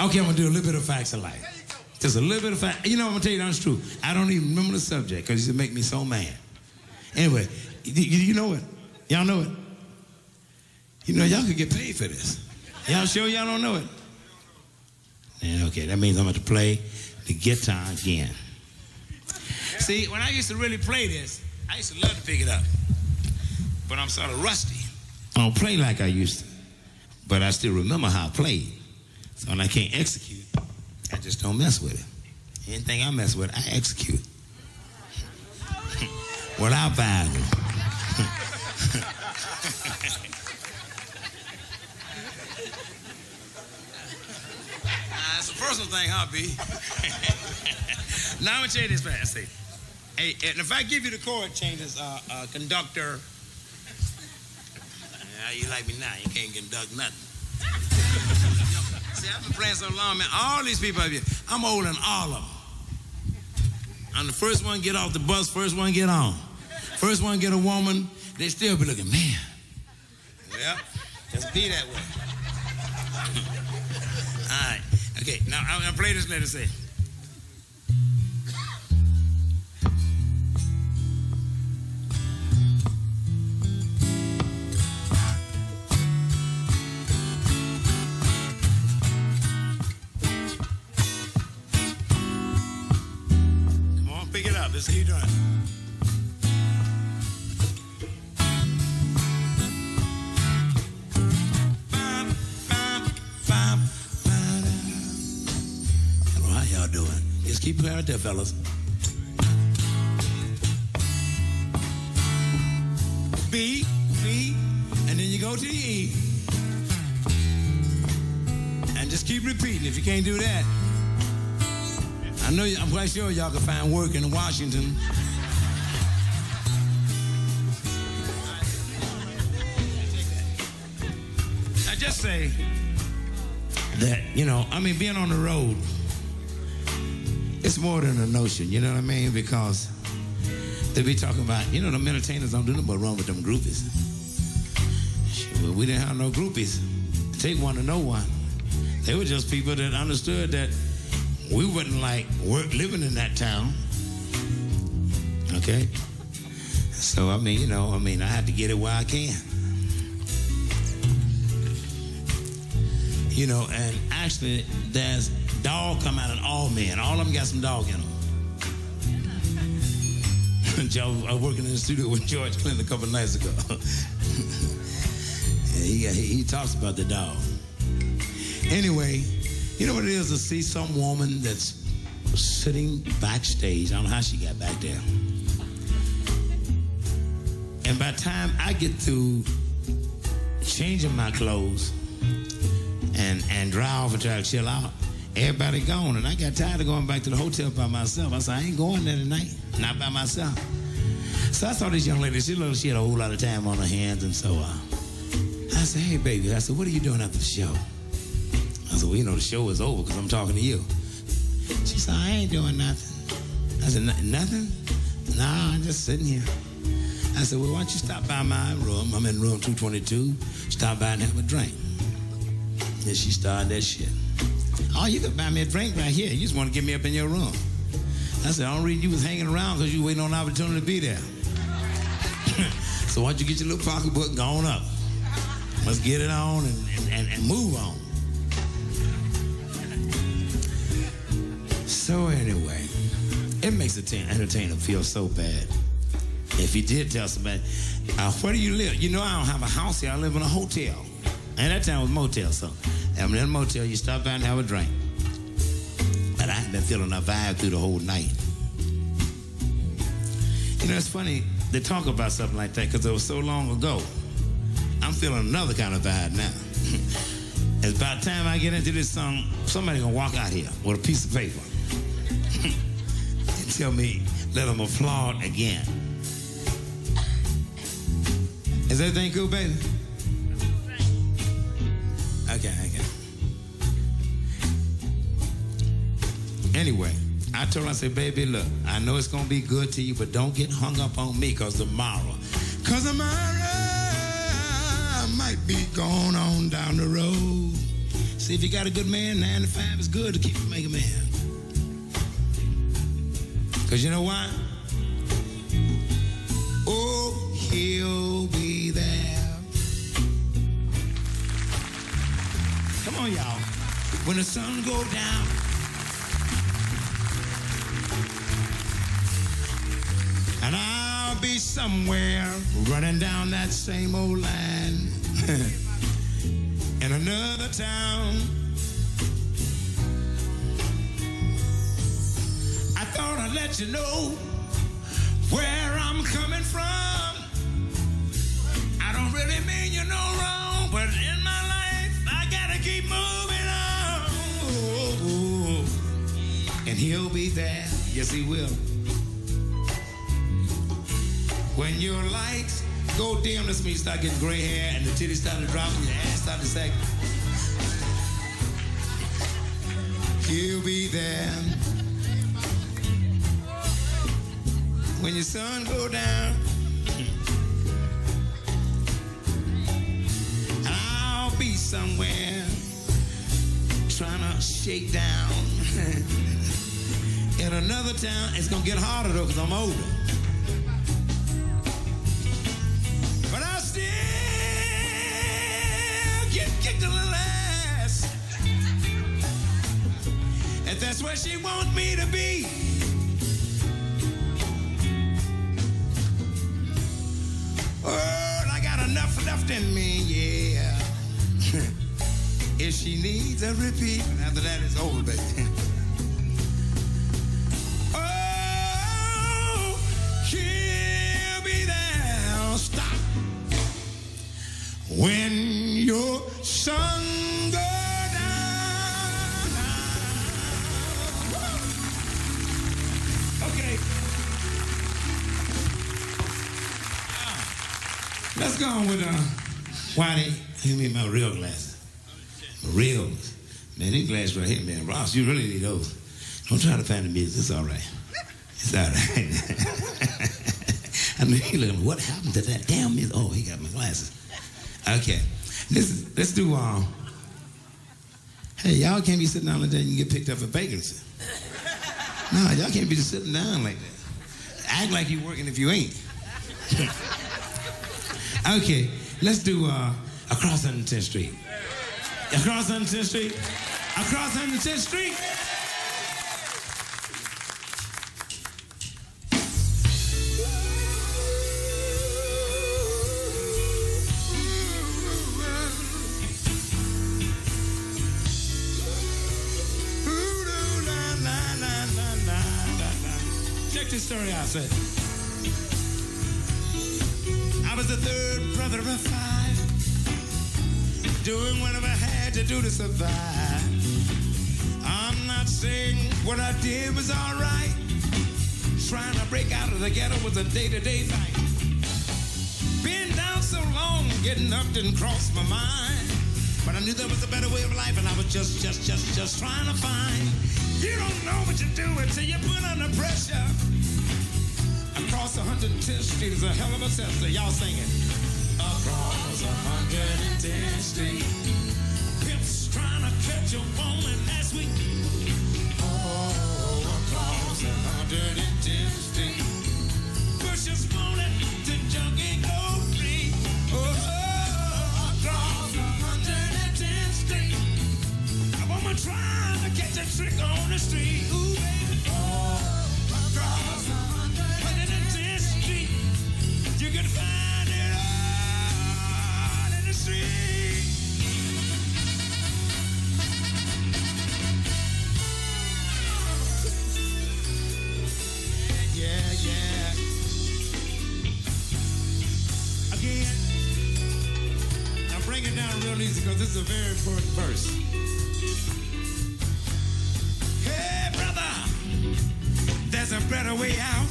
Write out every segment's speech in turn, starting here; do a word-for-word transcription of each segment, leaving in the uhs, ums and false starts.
Okay, I'm going to do a little bit of facts of life. Just a little bit of facts. You know, I'm going to tell you the honest truth. I don't even remember the subject because it used to make me so mad. Anyway, you, you know it. Y'all know it. You know, y'all could get paid for this. Y'all sure y'all don't know it? Yeah, okay, that means I'm going to play the guitar again. See, when I used to really play this, I used to love to pick it up. But I'm sort of rusty. I don't play like I used to. But I still remember how I played. So when I can't execute, I just don't mess with it. Anything I mess with, I execute. Without violence. It's a personal thing, huh, B? Now I'm going to tell you this fast. See. Hey, and if I give you the chord changes, uh, uh, conductor. Now you like me now, you can't conduct nothing. See, I've been playing so long, man. All these people up here, I'm holding all of them. I'm the first one to get off the bus, first one to get on. First one to get a woman, they still be looking, man. Well, just be that way. All right, okay, now I'm going to play this letter, say. Let's keep doing it. Bam, bam, bam, bam. I don't know how y'all doing. Just keep playing right there, fellas. B, B, and then you go to the E. And just keep repeating if you can't do that. I know, I'm quite sure y'all can find work in Washington. I just say that, you know, I mean, being on the road, it's more than a notion, you know what I mean? Because they be talking about, you know, the entertainers don't do nothing but wrong with them groupies. Well, we didn't have no groupies. Take one to know one. They were just people that understood that we wouldn't like work living in that town, okay? So, I mean, you know, I mean, I have to get it where I can. You know, and actually, there's dog come out in all men. All of them got some dog in them. Joe, I was working in the studio with George Clinton a couple of nights ago. And he, he talks about the dog. Anyway, you know what it is to see some woman that's sitting backstage. I don't know how she got back there. And by the time I get through changing my clothes and, and dry off and try to chill out, everybody gone. And I got tired of going back to the hotel by myself. I said, I ain't going there tonight, not by myself. So I saw this young lady. She looked, she had a whole lot of time on her hands. And so uh, I said, hey, baby. I said, what are you doing after the show? I said, well, you know, the show is over because I'm talking to you. She said, I ain't doing nothing. I said, nothing? Nah, I'm just sitting here. I said, well, why don't you stop by my room? I'm in room two twenty-two. Stop by and have a drink. And she started that shit. Oh, you could buy me a drink right here. You just want to get me up in your room. I said, I don't read you was hanging around because you waiting on an opportunity to be there. So why don't you get your little pocketbook gone up? Let's get it on and, and, and move on. So anyway, it makes an entertainer feel so bad. If he did tell somebody, uh, where do you live? You know, I don't have a house here. I live in a hotel. And that time it was motel, so I'm in a motel. You stop by and have a drink. But I had been feeling a vibe through the whole night. You know, it's funny to talk about something like that because it was so long ago. I'm feeling another kind of vibe now. It's by the time I get into this song, somebody's going to walk out here with a piece of paper. And tell me that I'm applaud again. Is everything cool, baby? Okay, okay. Anyway, I told her, I said, baby, look, I know it's going to be good to you, but don't get hung up on me, because tomorrow, because tomorrow I might be going on down the road. See, if you got a good man, nine to five is good to keep from making a man. Because you know why? Oh, he'll be there. Come on, y'all. When the sun goes down, and I'll be somewhere running down that same old line in another town. I thought I'd let you know where I'm coming from. I don't really mean you no wrong, but in my life I gotta keep moving on. Oh, oh, oh. And he'll be there, yes he will. When your lights go dim, that's when you start getting gray hair and the titties start to drop and your ass start to sag. He'll be there. When your sun go down, I'll be somewhere trying to shake down in another town. It's gonna get harder though, cause I'm older. That's where she wants me to be. Oh, I got enough left in me, yeah. If she needs a repeat, and after that it's over, baby. Oh, she'll be there. Stop when your son goes. Let's go on with uh, Whitey. Give me my real glasses. My real. Man, these glasses right here, man. Ross, you really need those. Don't try to find the music. It's all right. It's all right. I mean, he looking, what happened to that damn music? Oh, he got my glasses. Okay. Let's, let's do, um... hey, y'all can't be sitting down like that and you get picked up for vacancy. No, y'all can't be just sitting down like that. Act like you working if you ain't. Okay, let's do uh, Across one hundred tenth Street. Across one hundred tenth Street. Across one hundred tenth Street. Check this story out, sir. I was the third brother of five, doing whatever I had to do to survive. I'm not saying what I did was all right. Trying to break out of the ghetto was a day-to-day fight. Been down so long, getting up didn't cross my mind. But I knew there was a better way of life, and I was just, just, just, just trying to find. You don't know what you do until you put under pressure. Across one hundred tenth Street is a hell of a tester. Y'all singing. Across one hundred tenth Street. Pimps trying to catch a woman last week. Oh, across one hundred tenth Street. Pushers wanted to junkie go free. Oh, across one hundred tenth Street. A woman trying to catch a trick on the street. Ooh, baby. Oh, across one hundred tenth Street. You can find it all in the street. Yeah, yeah, yeah. Again, now bring it down real easy because this is a very important verse. Hey, brother, there's a better way out.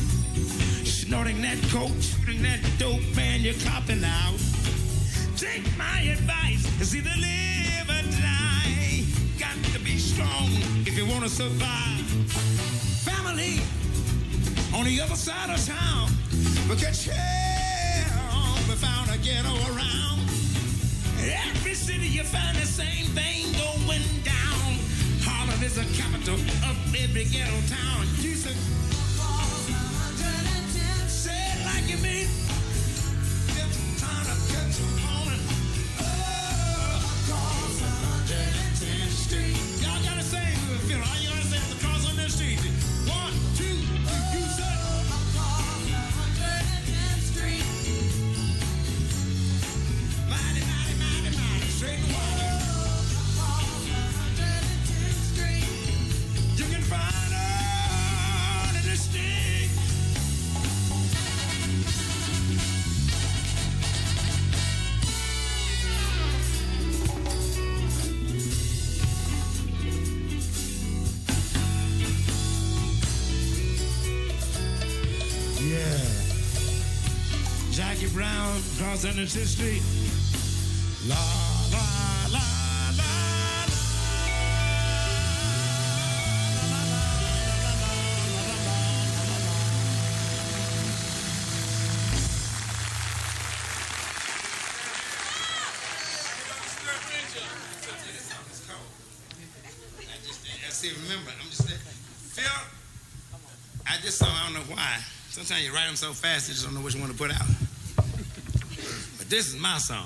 Snorting that coke, shooting that dope, man, you're copping out. Take my advice, it's either live or die. Got to be strong if you want to survive. Family on the other side of town, but catch hell without a ghetto around. Every city you find the same thing going on. going down. Harlem is the capital of every ghetto town. You say, say it like you mean. It's time to catch a morning. Oh, across one hundred tenth Street. Y'all gotta say it with a feeling. All you gotta say is across one hundred tenth Street. One, two, three, you say it. Across one hundred tenth Street. Mighty, mighty, mighty, mighty, straight and wide. Jackie Brown, across one hundred tenth Street. La, la, la, la, la, I just saw, I don't know why. Sometimes you write them so fast, you just don't know which one to put out. This is my song.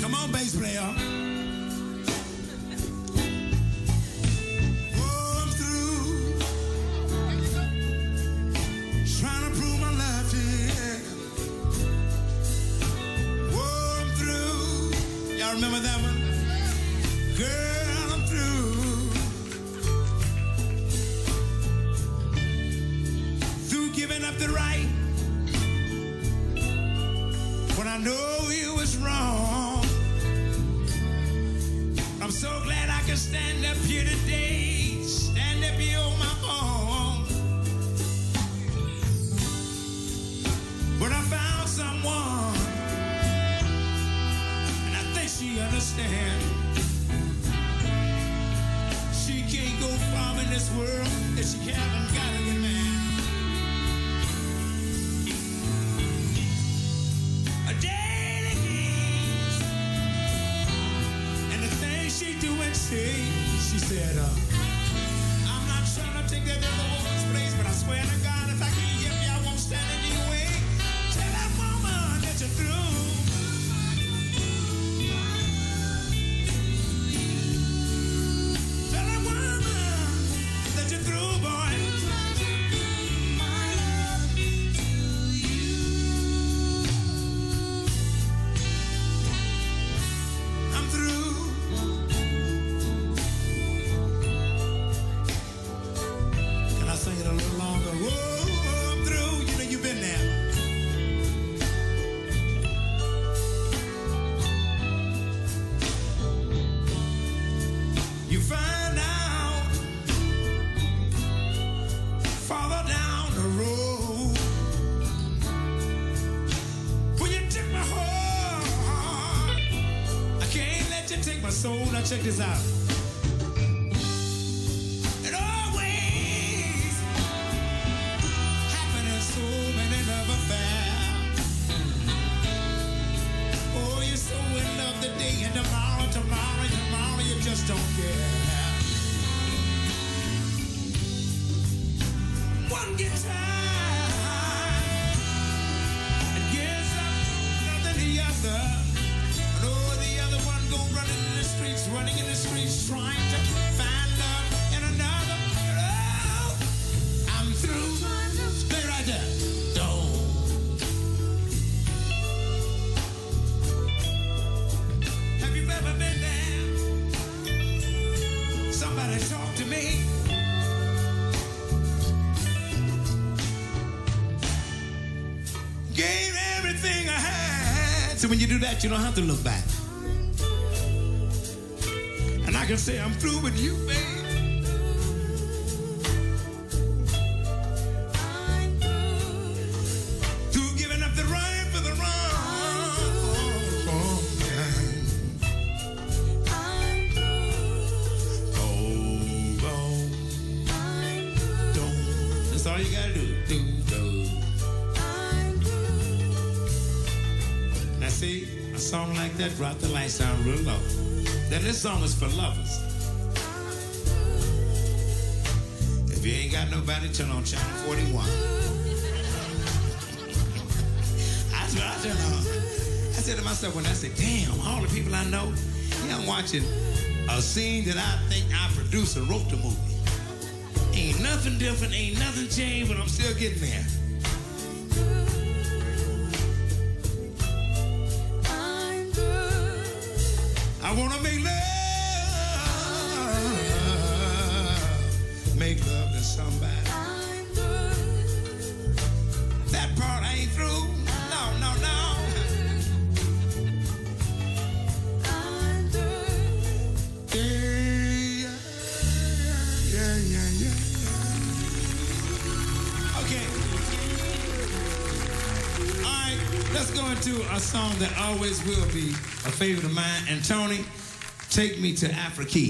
Come on, bass player. Remember that one? Girl, I'm through. Through giving up the right when I know it was wrong. I'm so glad I can stand up here today. Stand up here on my own. But I found someone she understands. She can't go far in this world if she haven't got a good man. A daily kiss and the things she do and say. She said, uh, I'm not trying to take that other woman's place, but I swear to God, if I can't help you, I won't stand in your way. Tell that woman that you're through. Check this out. It always happened in so many love affairs. Oh, you're so in love today and tomorrow, tomorrow, tomorrow, you just don't care. One gets tired and gives up nothing the other. Running in the streets, trying to find love in another world. I'm through. Stay right there. Don't. Have you ever been there? Somebody talk to me. Gave everything I had. So when you do that, you don't have to look back. I can say I'm through with you, babe. I'm through. Through giving up the right for the wrong. I'm through. Oh, yeah. I'm all you gotta do. Do, do. I do. Now see, a song like that brought the lights down real low. Now this song is for lovers. If you ain't got nobody, turn on channel forty-one. That's what I turn on. I said to myself when I said, damn, all the people I know, yeah, I'm watching a scene that I think I produced and wrote the movie. Ain't nothing different, ain't nothing changed, but I'm still getting there. I'm good. I wanna make love. Make love to somebody. I'm good. That part I ain't through. No, no, no. I'm good. Yeah, yeah, yeah, yeah, yeah. Let's go into a song that always will be a favorite of mine. And Tony, take me to Africa.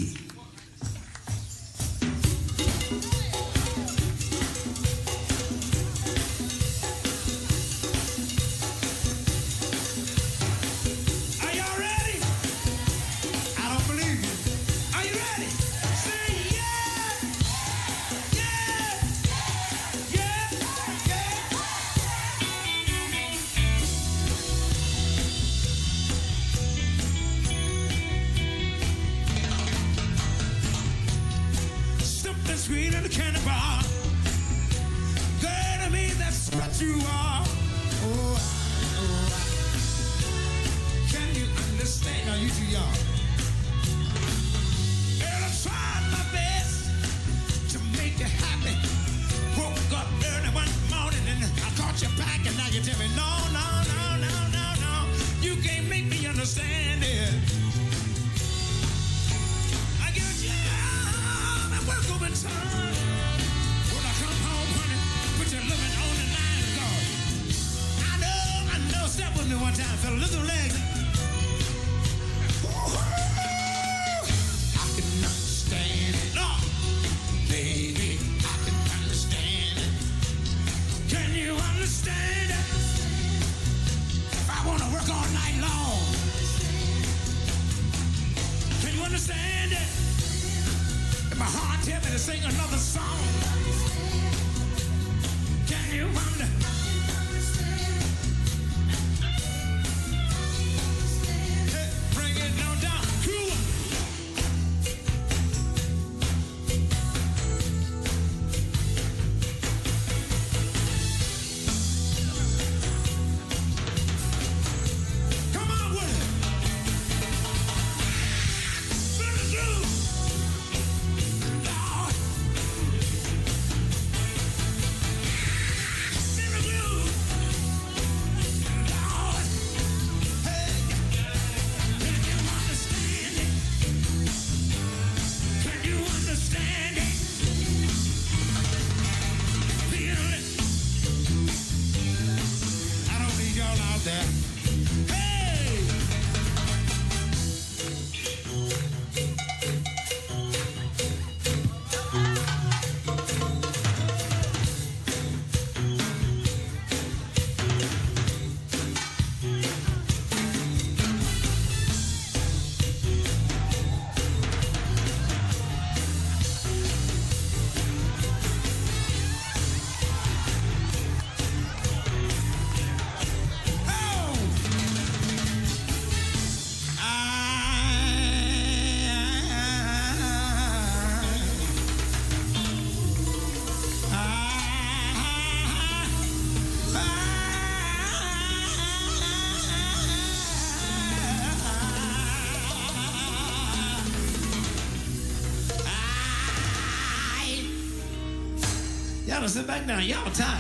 Sit back down, y'all tired. Get y'all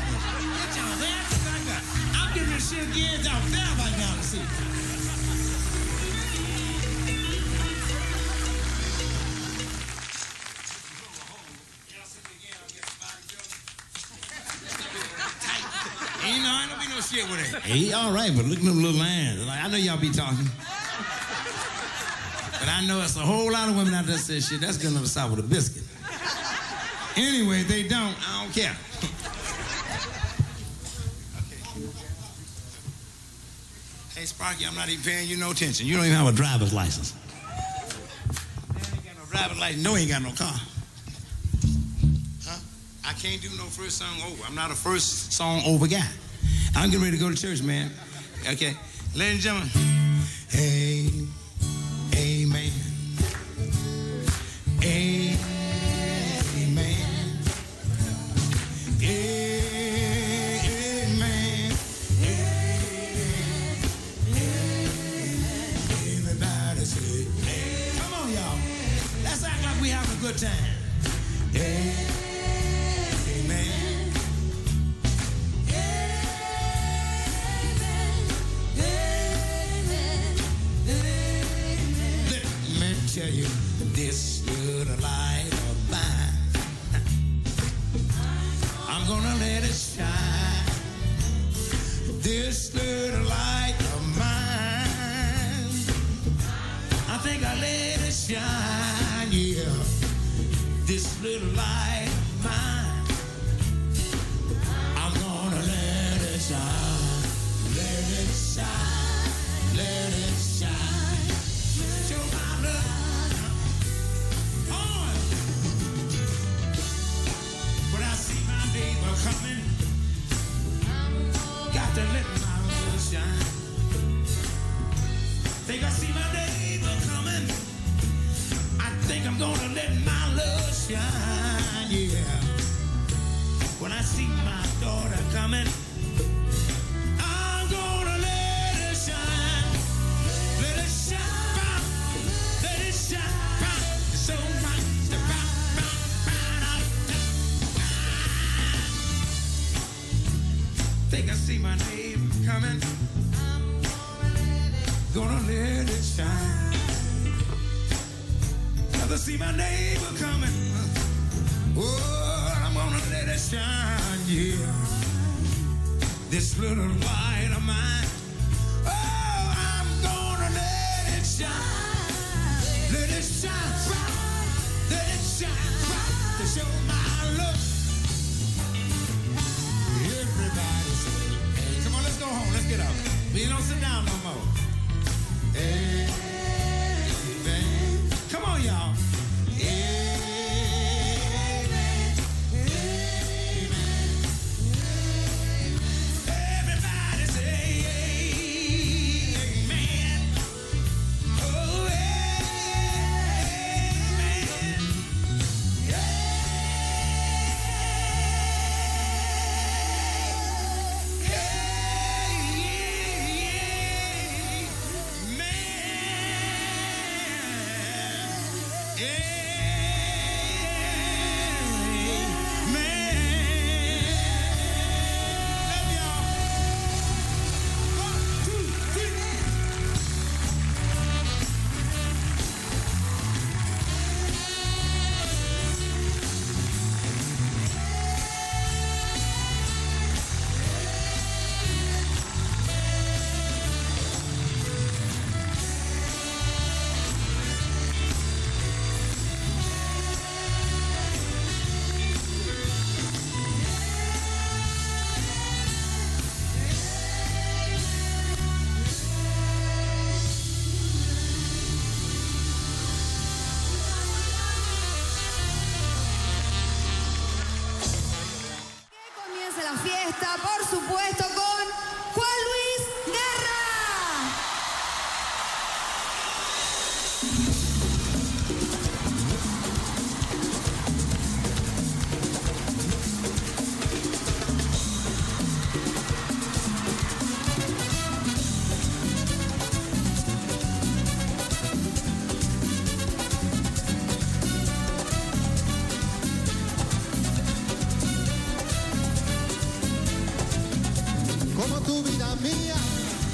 there, sit back down. I'm giving this shit again, y'all down back down to see. Ain't no, I don't be no shit with it. He all right, but look at them little lines. Like, I know y'all be talking. But I know it's a whole lot of women out there that say shit, that's good enough to stop with a biscuit. Anyway, they don't. I don't care. Hey, Sparky, I'm not even paying you no attention. You don't even have a driver's license. Man ain't got no driver's license. No, he ain't got no car. Huh? I can't do no first song over. I'm not a first song over guy. I'm getting ready to go to church, man. Okay. Ladies and gentlemen. Hey, amen. Amen. Good time. Amen. Amen. Amen. Amen. Let me tell you, this little light of mine, I'm gonna let it shine. This little light of mine, I think I let it shine, yeah. This little light of mine, I'm gonna let it shine, let it shine, let it shine. Show my love on. When I see my neighbor coming, got to let my love shine. Think I see my neighbor coming, I think I'm gonna let my love shine, yeah. When I see my daughter coming, I'm gonna let her shine. Let her shine. Let her shine. So much to rock, rock, rock. Think I see my name coming. I'm gonna let it. Gonna let it shine. I see my neighbor coming. Oh, I'm gonna let it shine, yeah. This little light of mine, oh, I'm gonna let it shine. Let it shine, let it shine, to show my love. Everybody say, hey, come on, let's go home, let's get out. We don't sit down no more. Hey, come on, y'all.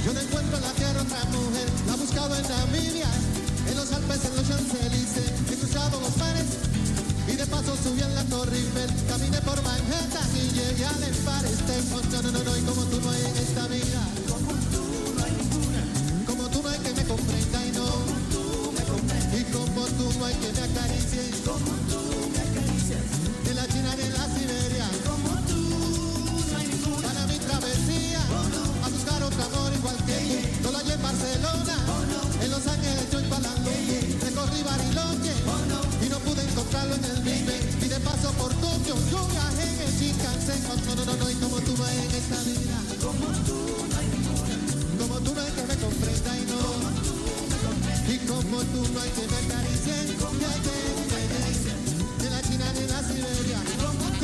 Yo no encuentro en la tierra otra mujer, la he buscado en Namibia, en los Alpes, en los Chancelices, he cruzado los mares y de paso subí en la Torre Ibel, caminé por Manjeta y llegué al Alpes. Te encontré, no, no, no, y como tú no hay en esta vida, como tú no hay ninguna, como tú no hay que me comprenda y no, como tú me comprendes, y como tú no hay que me acaricies, como tú me acaricias, de la China ni la Siberia, como tú no hay ninguna, para mi travesía, a buscar otro amor igual que yo. yo yo viajé en el Shinkansen, no, no, no, no, y como tú no hay en esta vida, como tú no hay ninguna, como tú no hay que me comprenda y no, como tú me comprendas, y como tú no hay que me acaricien, como hay que me acaricien, de la China, de la Siberia, como tú.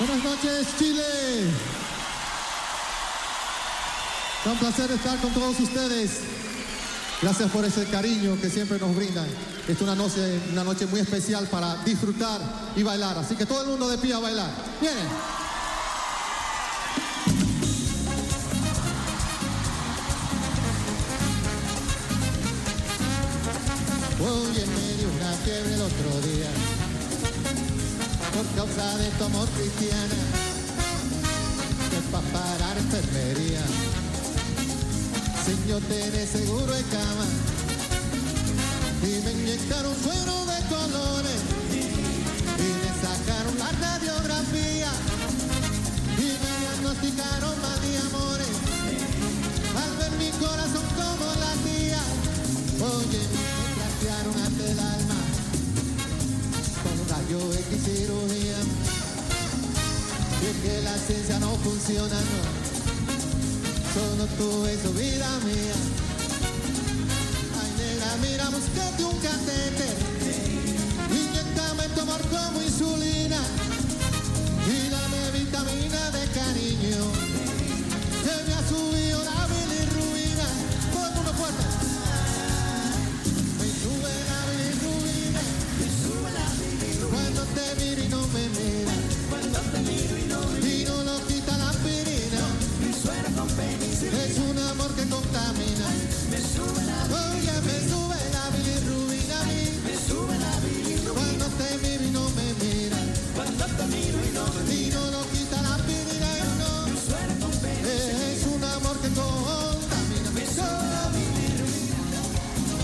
Buenas noches, Chile. Es un placer estar con todos ustedes. Gracias por ese cariño que siempre nos brindan. Es una noche, una noche muy especial para disfrutar y bailar. Así que todo el mundo de pie a bailar. Viene. De tu amor cristiana, que pa' parar enfermería, sin yo tener seguro en cama, y me inyectaron suero de colores, y me sacaron la radiografía, y me diagnosticaron mal de amores, al ver mi corazón como la tía, oye, me trastearon ante el alma, yo X cirugía, y es que la ciencia no funciona, no, solo tú es tu vida mía. Ay, negra, mira, búscate un catete, inyectame tu amor como insulina, y dame vitamina de cariño, que me ha subido la bilirrubina, como una puerta. Es un amor que contamina. Me sube la bilirrubina. Oye, me sube la bilirrubina a mí. Me sube la bilirrubina. Cuando te miro y no me mira. Cuando te miro y no me mira. Y no lo quita la pirina y no. Me suena con penicilina. Es un amor que contamina. Me sube la bilirrubina. Cuando te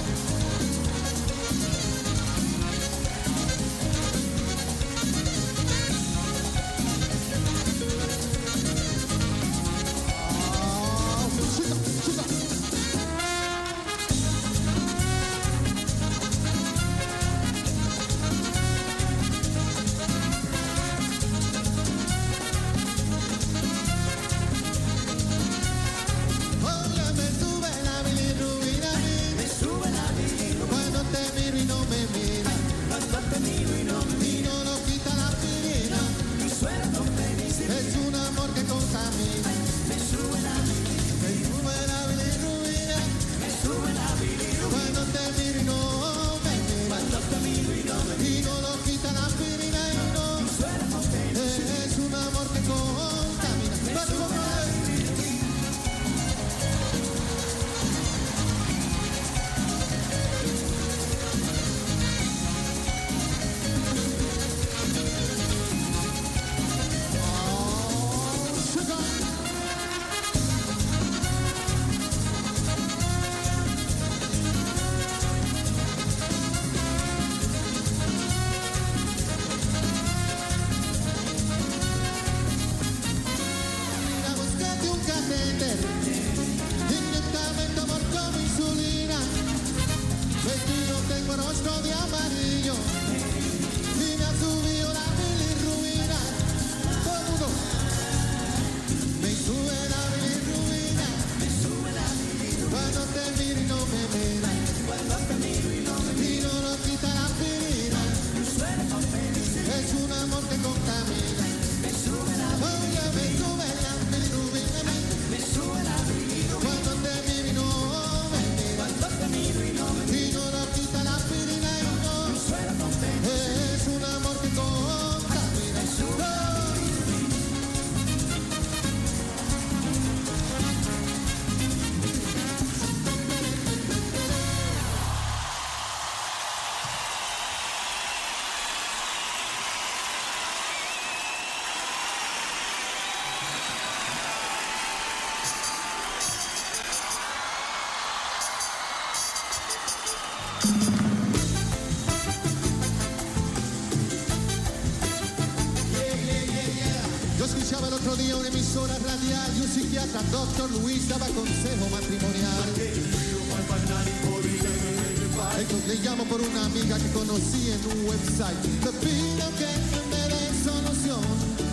miro y no me mira, cuando te miro y no me mira. llego el rostro de amarillo y me ha subido la bilirrubina. Todo el mundo me sube la bilirrubina, me sube la bilirrubina. Cuando te miro y no me mira, cuando te miro y no me mira, y no nos quita la aspirina. Es un amor que contamina. Me sube la bilirrubina, oye, me sube la bilirrubina, me sube la bilirrubina. Cuando te miro y no me mira, cuando te miro y no me mira, y no nos quita la aspirina. Es un amor que contamina. Doctor Luis daba consejo matrimonial. Entonces le llamo por una amiga que conocí en un website. Le pido que me dé solución,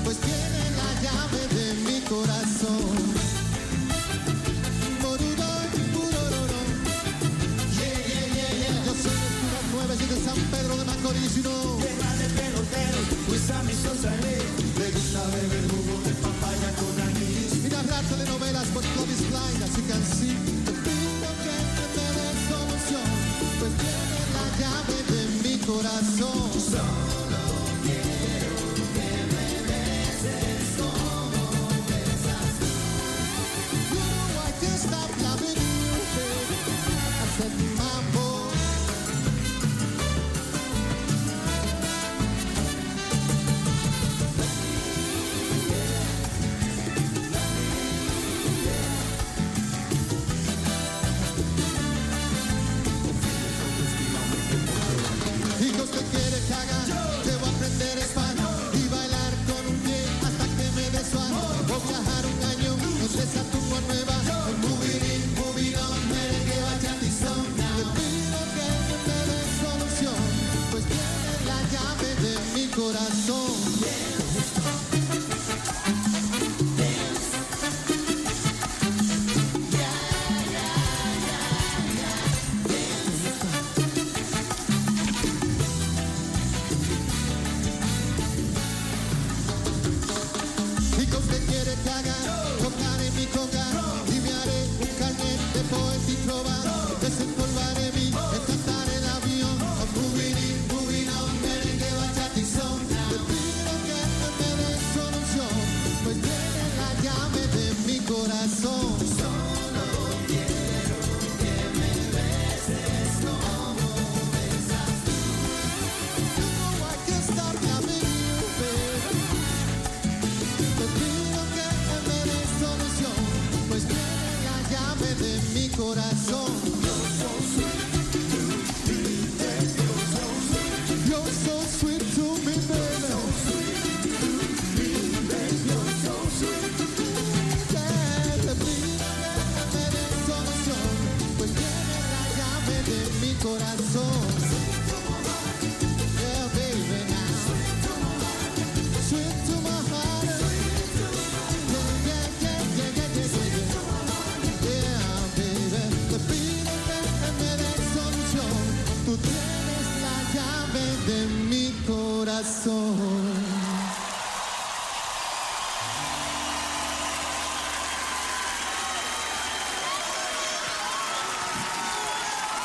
pues tiene la llave de mi corazón. Yo soy de Cura nueve, soy de San Pedro de Macorís y no. Tierra de pelotero, pues a mi sosa le gusta beber jugo de papaya con anís. Rato de novelas por Clovis Klein, así que así te pido que te dé solución, pues tiene la llave de mi corazón. Solo quiero que me beses como besas. You, I can't stop loving you, baby. I said mambo.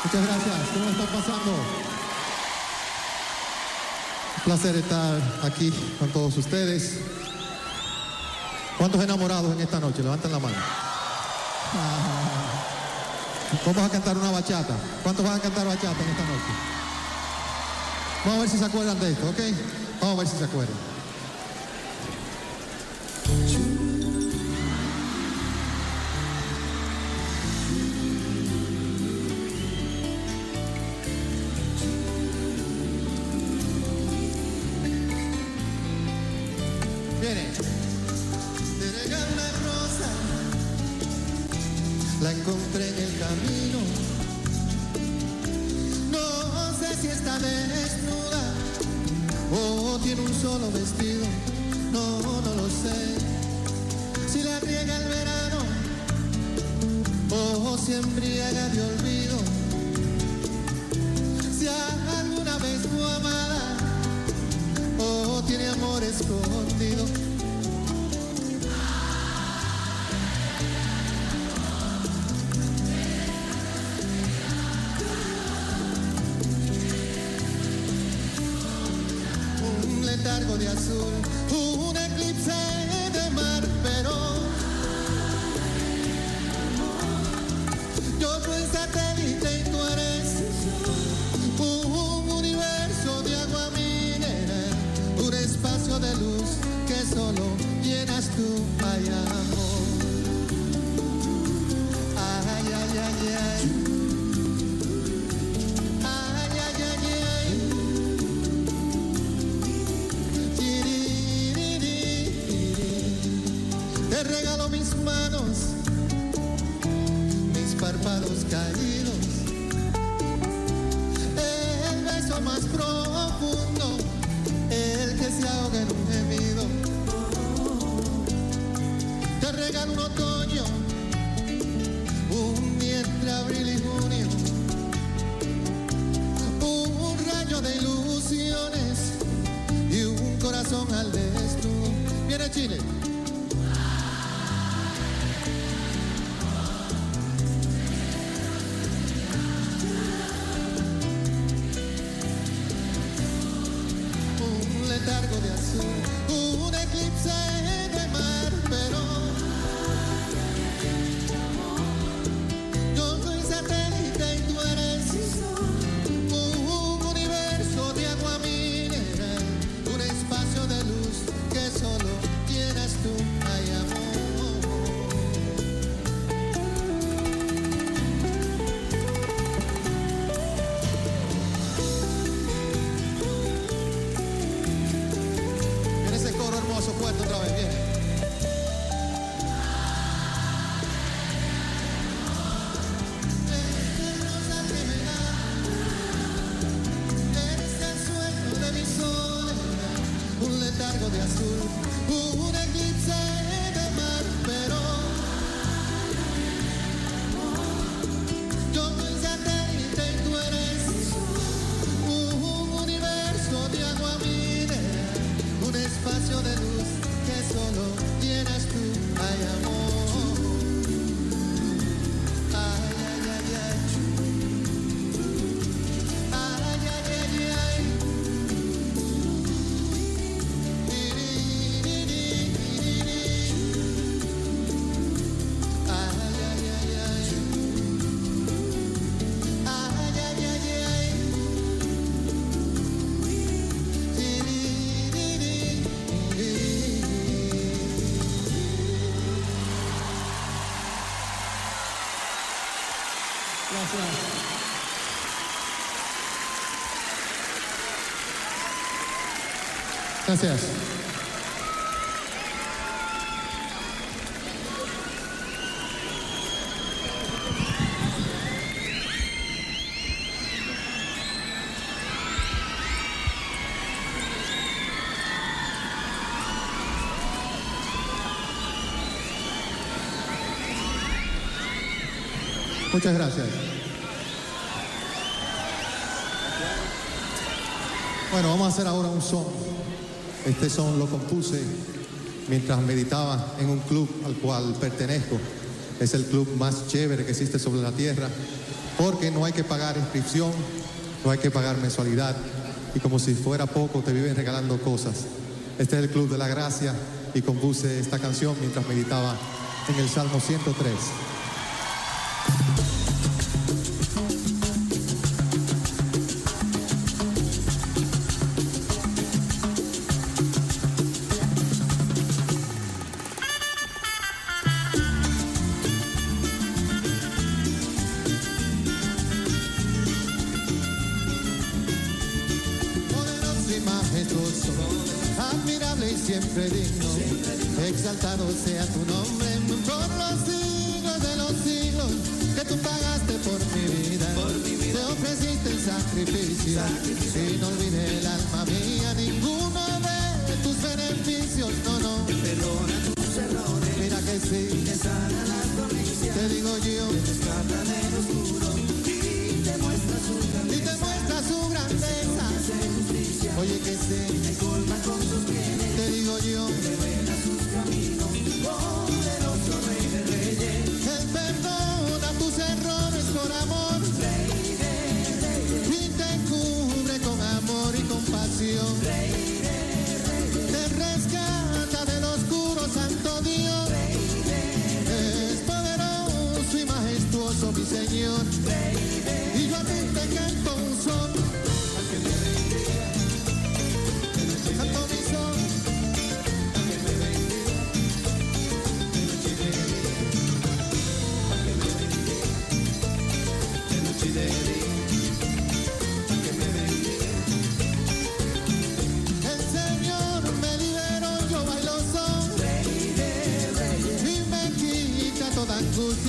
Muchas gracias. ¿Cómo están pasando? Un placer estar aquí con todos ustedes. ¿Cuántos enamorados en esta noche? Levanten la mano. Ah. Vamos a cantar una bachata. ¿Cuántos van a cantar bachata en esta noche? Vamos a ver si se acuerdan de esto, ¿ok? Vamos a ver si se acuerdan. La encontré en el camino, no tiene un solo vestido, no, no lo sé. Si la riega el verano, o se embriaga de olvido. Si alguna vez fue amada, o tiene amor escondido. Cargo de azul, un eclipse de mar, pero yo soy satélite y tú eres un universo de agua mineral, un espacio de luz que solo llenas tú, ay amor, ay, ay, ay, ay. Manos, mis párpados caídos, el beso más profundo, el que se ahoga en un gemido. Te regalo un otoño, un vientre abril y junio, un rayo de ilusiones y un corazón al desnudo. Viene Chile. Un eclipse de mar, pero yo soy satélite y tú eres un universo de agua mineral, un espacio de luz que solo tienes tú, ay Gracias. Muchas gracias. Bueno, vamos a hacer ahora un son. Este son lo compuse mientras meditaba en un club al cual pertenezco. Es el club más chévere que existe sobre la tierra, porque no hay que pagar inscripción, no hay que pagar mensualidad, y como si fuera poco te viven regalando cosas. Este es el Club de la Gracia, y compuse esta canción mientras meditaba en el Salmo ciento tres. Por mi vida, por mi vida. ofreciste el sacrificio, y no olvidé el alma mía, ninguno de tus beneficios, no, no. Perdona tus errores, mira que sí, te sana la dolencia, te digo yo, te rescata del oscuro, y te muestra su grandeza, y te muestra su grandeza, justicia, oye que sí, te colma con sus bienes, te digo yo, te revela sus caminos, poderoso rey de reyes, él perdona tus errores por amor, rey de reyes, y te cubre con amor y compasión, rey de reyes, te rescata del oscuro santo Dios, rey de reyes, es poderoso y majestuoso mi Señor, rey de reyes, y yo a ti te canto un son, canto mi son.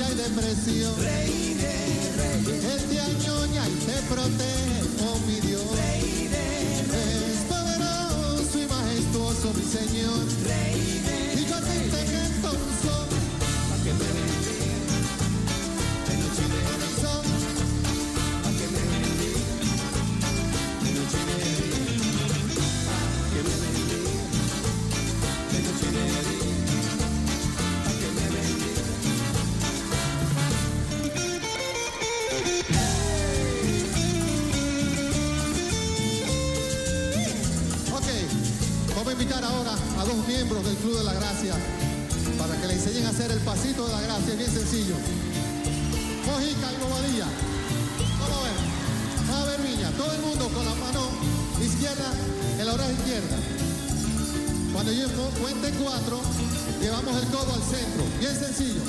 Y depresión, rey de reyes, él te añoña y te protege, oh mi Dios, rey de reyes, es poderoso y majestuoso mi Señor, rey de reyes, y yo a ti te canto un son, pa' que me bendiga, de noche y de día, pa' que me bendiga, de noche y de día, pa' que me bendiga, de noche y de día. Invitar ahora a dos miembros del Club de la Gracia para que le enseñen a hacer el pasito de la gracia, es bien sencillo. Mojica y Bobadilla, vamos a ver, a ver Viña, todo el mundo con la mano izquierda en la oreja izquierda. Cuando yo cuente cuatro, llevamos el codo al centro, bien sencillo.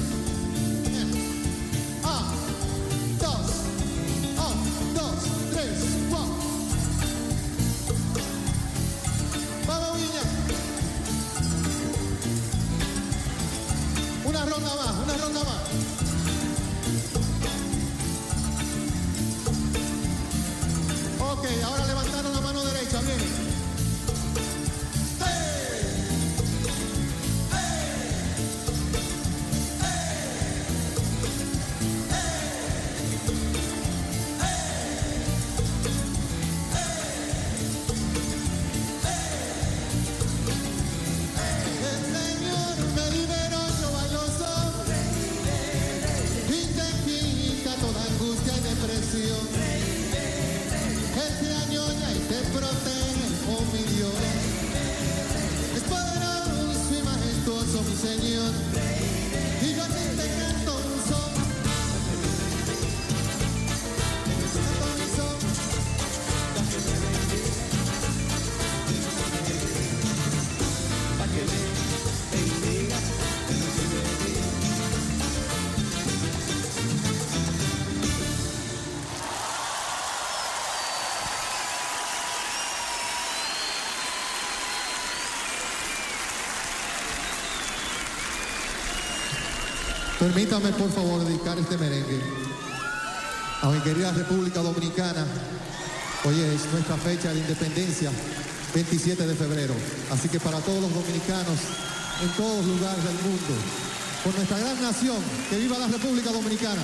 Permítame, por favor, dedicar este merengue a mi querida República Dominicana. Hoy es nuestra fecha de independencia, veintisiete de febrero. Así que para todos los dominicanos en todos lugares del mundo, por nuestra gran nación, que viva la República Dominicana.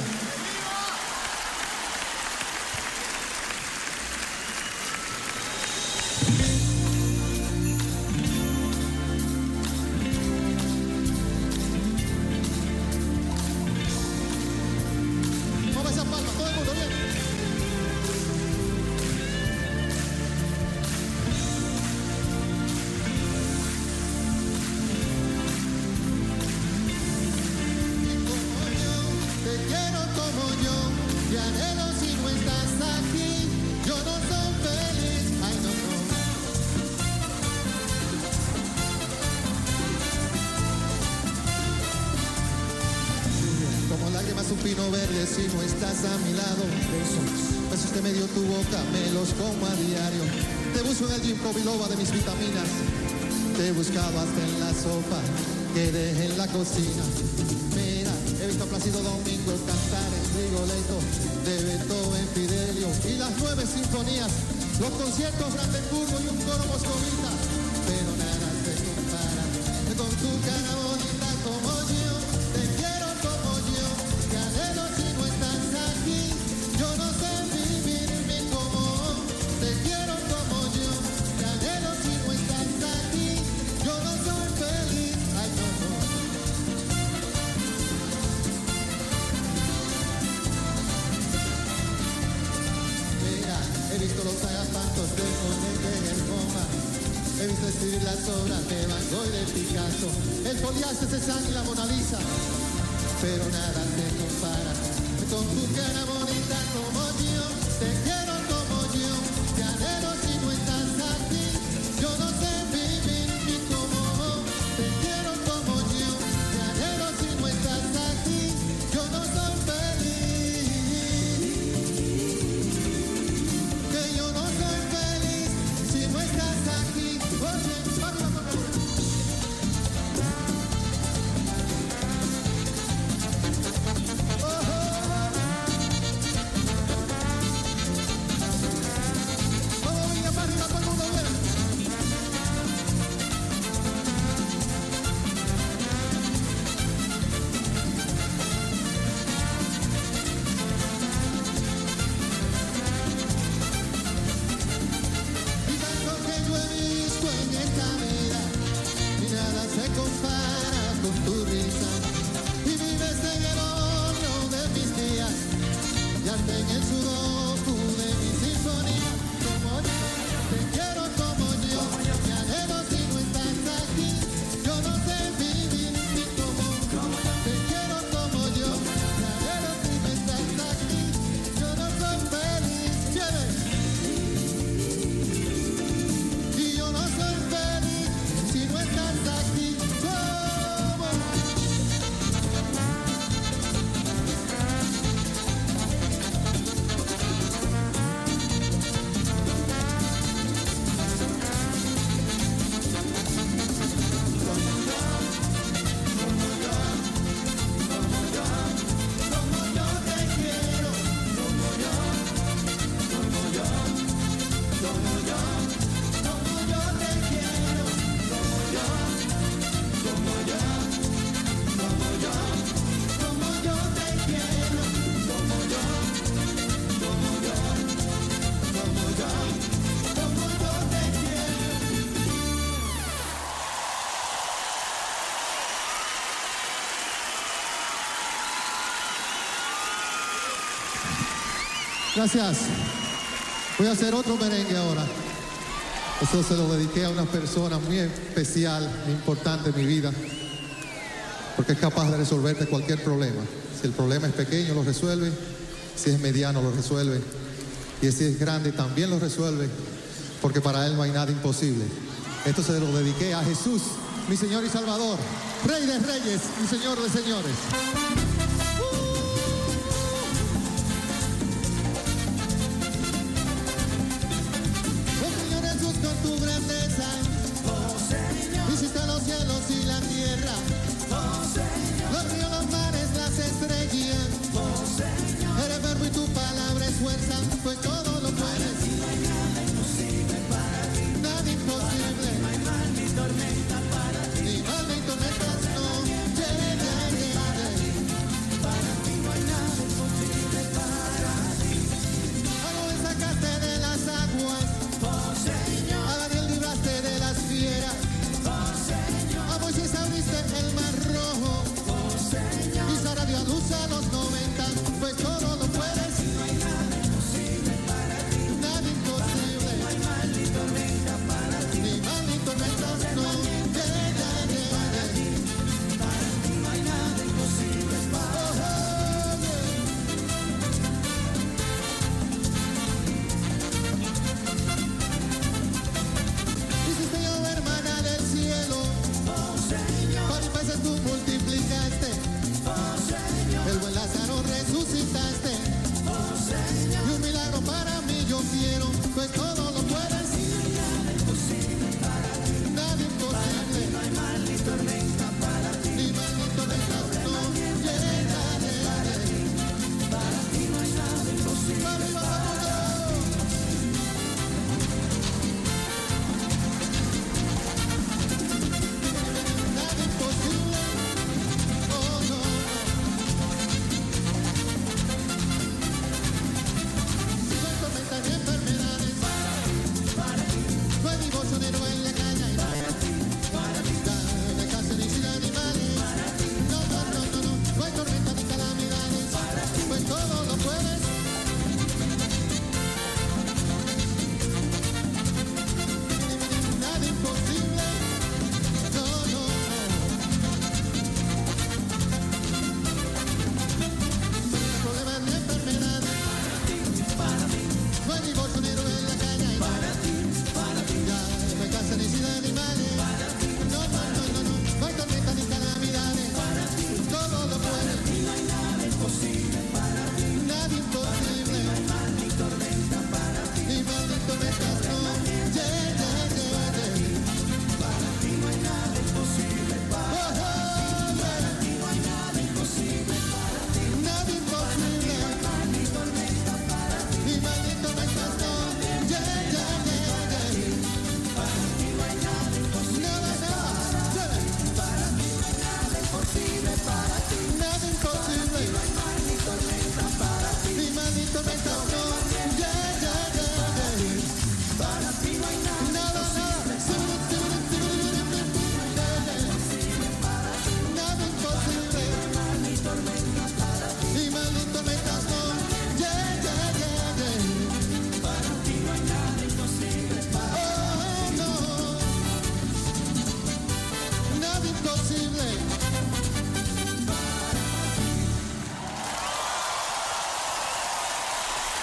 Ginkgo biloba de mis vitaminas, te buscaba hasta en la sopa que dejé en la cocina. Mira. He visto a Placido Domingo cantar en Rigoletto, de Beethoven, Fidelio y las nueve sinfonías, los conciertos grandes curvos y un coro moscovita. Pero nada se compara con tu cara bonita como yo. Te quiero como yo, te anhelo si no estás aquí. Yo no sé vivir mi común. Te quiero como yo, te anhelo si no estás aquí. Yo no soy feliz, ay no, no. Mira, he visto los agapantos de Manjeta en el coma. He visto escribir las obras de Van Gogh y de Picasso, el Poliaste, Cézanne y la Mona Lisa. Pero nada se compara con tu cara bonita como yo. Te quiero como yo, te anhelo si no estás aquí. Yo no sé vivir ni como. Te quiero como yo, te anhelo si no estás aquí. Yo no soy feliz. Que yo no soy feliz si no estás aquí. Gracias. Voy a hacer otro merengue ahora. Eso se lo dediqué a una persona muy especial e importante en mi vida, porque es capaz de resolverte cualquier problema. Si el problema es pequeño, lo resuelve. Si es mediano, lo resuelve. Y si es grande, también lo resuelve, porque para él no hay nada imposible. Esto se lo dediqué a Jesús, mi Señor y Salvador, Rey de Reyes y Señor de Señores. Yeah.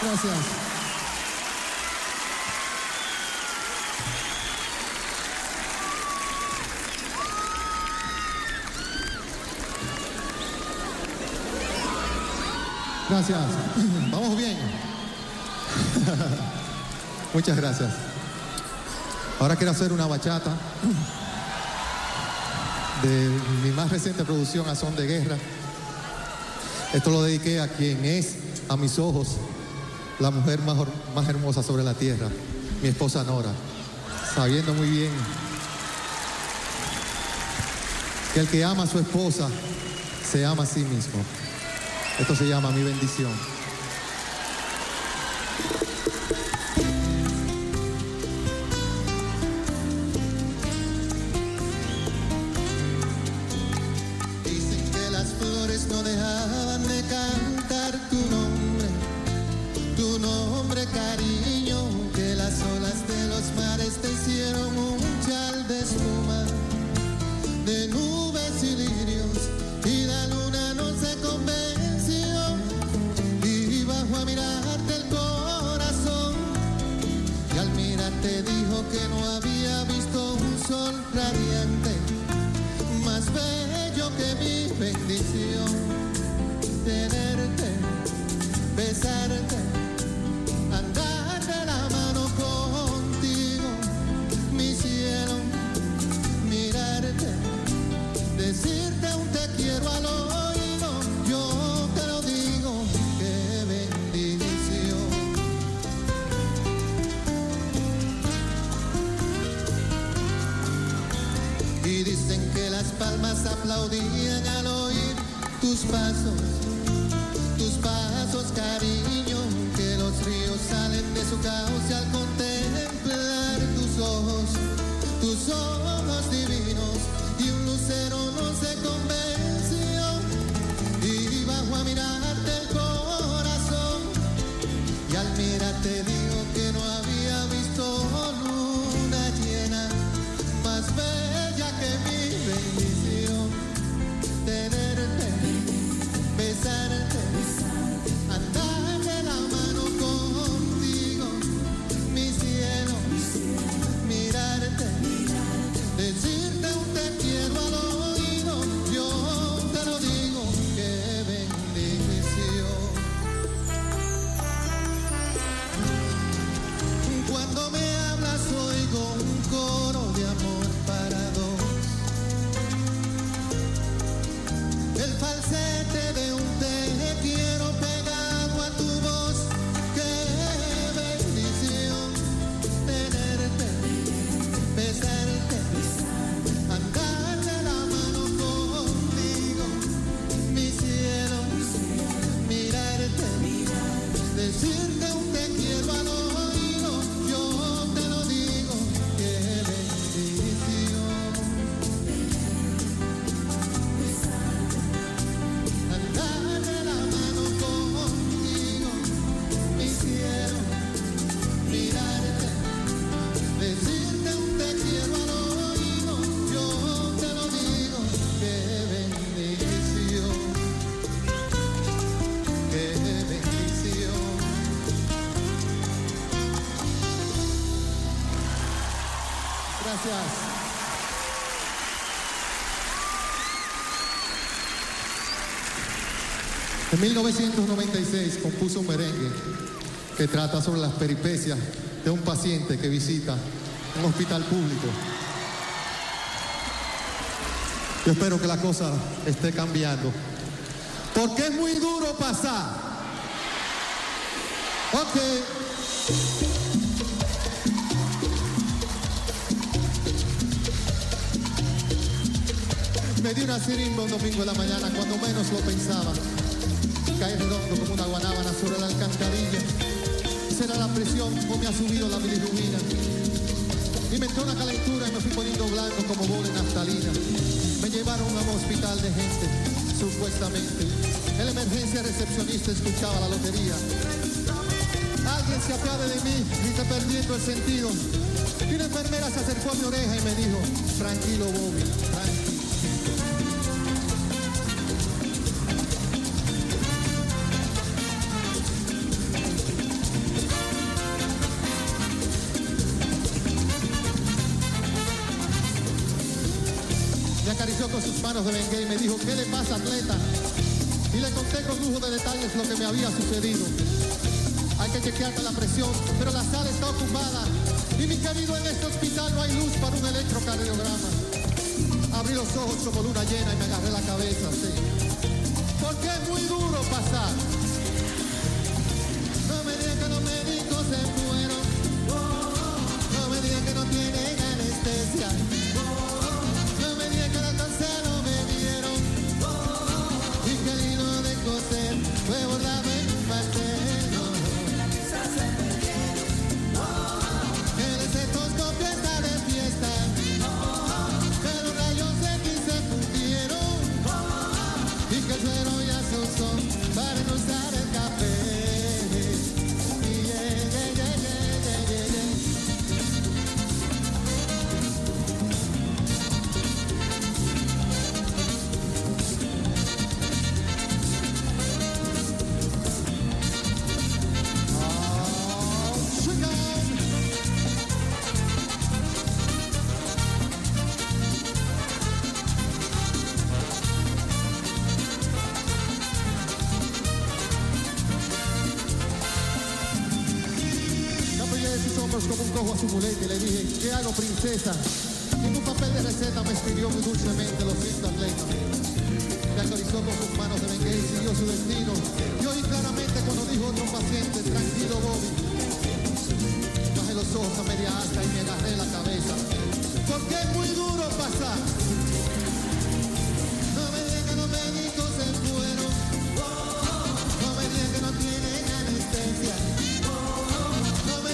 Gracias. Gracias. Vamos bien. Muchas gracias. Ahora quiero hacer una bachata de mi más reciente producción, A Son de Guerra. Esto lo dediqué a quien es, a mis ojos, la mujer más, más hermosa sobre la tierra, mi esposa Nora, sabiendo muy bien que el que ama a su esposa se ama a sí mismo. Esto se llama Mi Bendición. Dicen que las flores no dejaban de cantar tu nombre, tu nombre, cariño, que las olas de los mares te hicieron un chal de espuma, de nubes y lirios, y la luna no se convence. A mirarte el corazón, y al mirarte dijo que no había visto un sol radiante más bello que mi bendición. Tenerte, besarte, andar de la mano contigo, mi cielo, mirarte, decirte un te quiero al oído, yo te lo digo. Y dicen que las palmas aplaudían al oír tus pasos, tus pasos, cariño, que los ríos salen de su cauce al contemplar tus ojos, tus ojos divinos, y un lucero no se convenció, y bajo a mirarte el corazón, y al mirarte digo que no había visto luna llena más bella que mi bendición. Tenerte, besarte, andar de la mano contigo, mi cielo, mirarte, decirte un te quiero al oído, yo te lo digo, qué bendición. Cuando me hablas oigo un coro de amor para dos, el falsete de un te quiero pegado a tu voz. Qué bendición tenerte, besarte, andar de la mano contigo, mi cielo, mirarte, decirte un te quiero al oído, yo te lo digo, qué bendición. Decirte un te quiero al oído, yo te lo digo, qué bendición, qué bendición. Gracias. En mil novecientos noventa y seis compuso un merengue que trata sobre las peripecias de un paciente que visita un hospital público. Yo espero que la cosa esté cambiando, porque es muy duro pasar. Ok. Me dio una sirimba un domingo en la mañana, cuando menos lo pensaba. Caí redondo como una guanábana sobre la alcantarilla. Será la presión o me ha subido la bilirrubina, y me entró una calentura y me fui poniendo blanco como bola de naftalina. Me llevaron a un hospital de gente, supuestamente. En la emergencia recepcionista escuchaba la lotería. Alguien se apiade de mí y está perdiendo el sentido. Y una enfermera se acercó a mi oreja y me dijo: tranquilo, Bobby, tranquilo. acarició con sus manos de Bengué y me dijo, ¿qué le pasa, atleta? Y le conté con lujo de detalles lo que me había sucedido. Hay que chequearte la presión, pero la sala está ocupada. Y mi querido, en este hospital no hay luz para un electrocardiograma. Abrí los ojos como luna llena y me agarré la cabeza, sí. Porque es muy duro pasar. No me digas que los médicos se fueron. No me digas que no tienen anestesia. No me digas que la casa no me dieron. Y que el hilo de coser fue borrado en un pastel. Y le dije, ¿qué hago, princesa? En un papel de receta me escribió muy dulcemente los cinco atletas. Me acarició con sus manos de Bengué y siguió su destino. Y oí claramente cuando dijo otro paciente, tranquilo, Bobby. Bajé los ojos a media asta y me agarré la cabeza. Porque es muy duro pasar.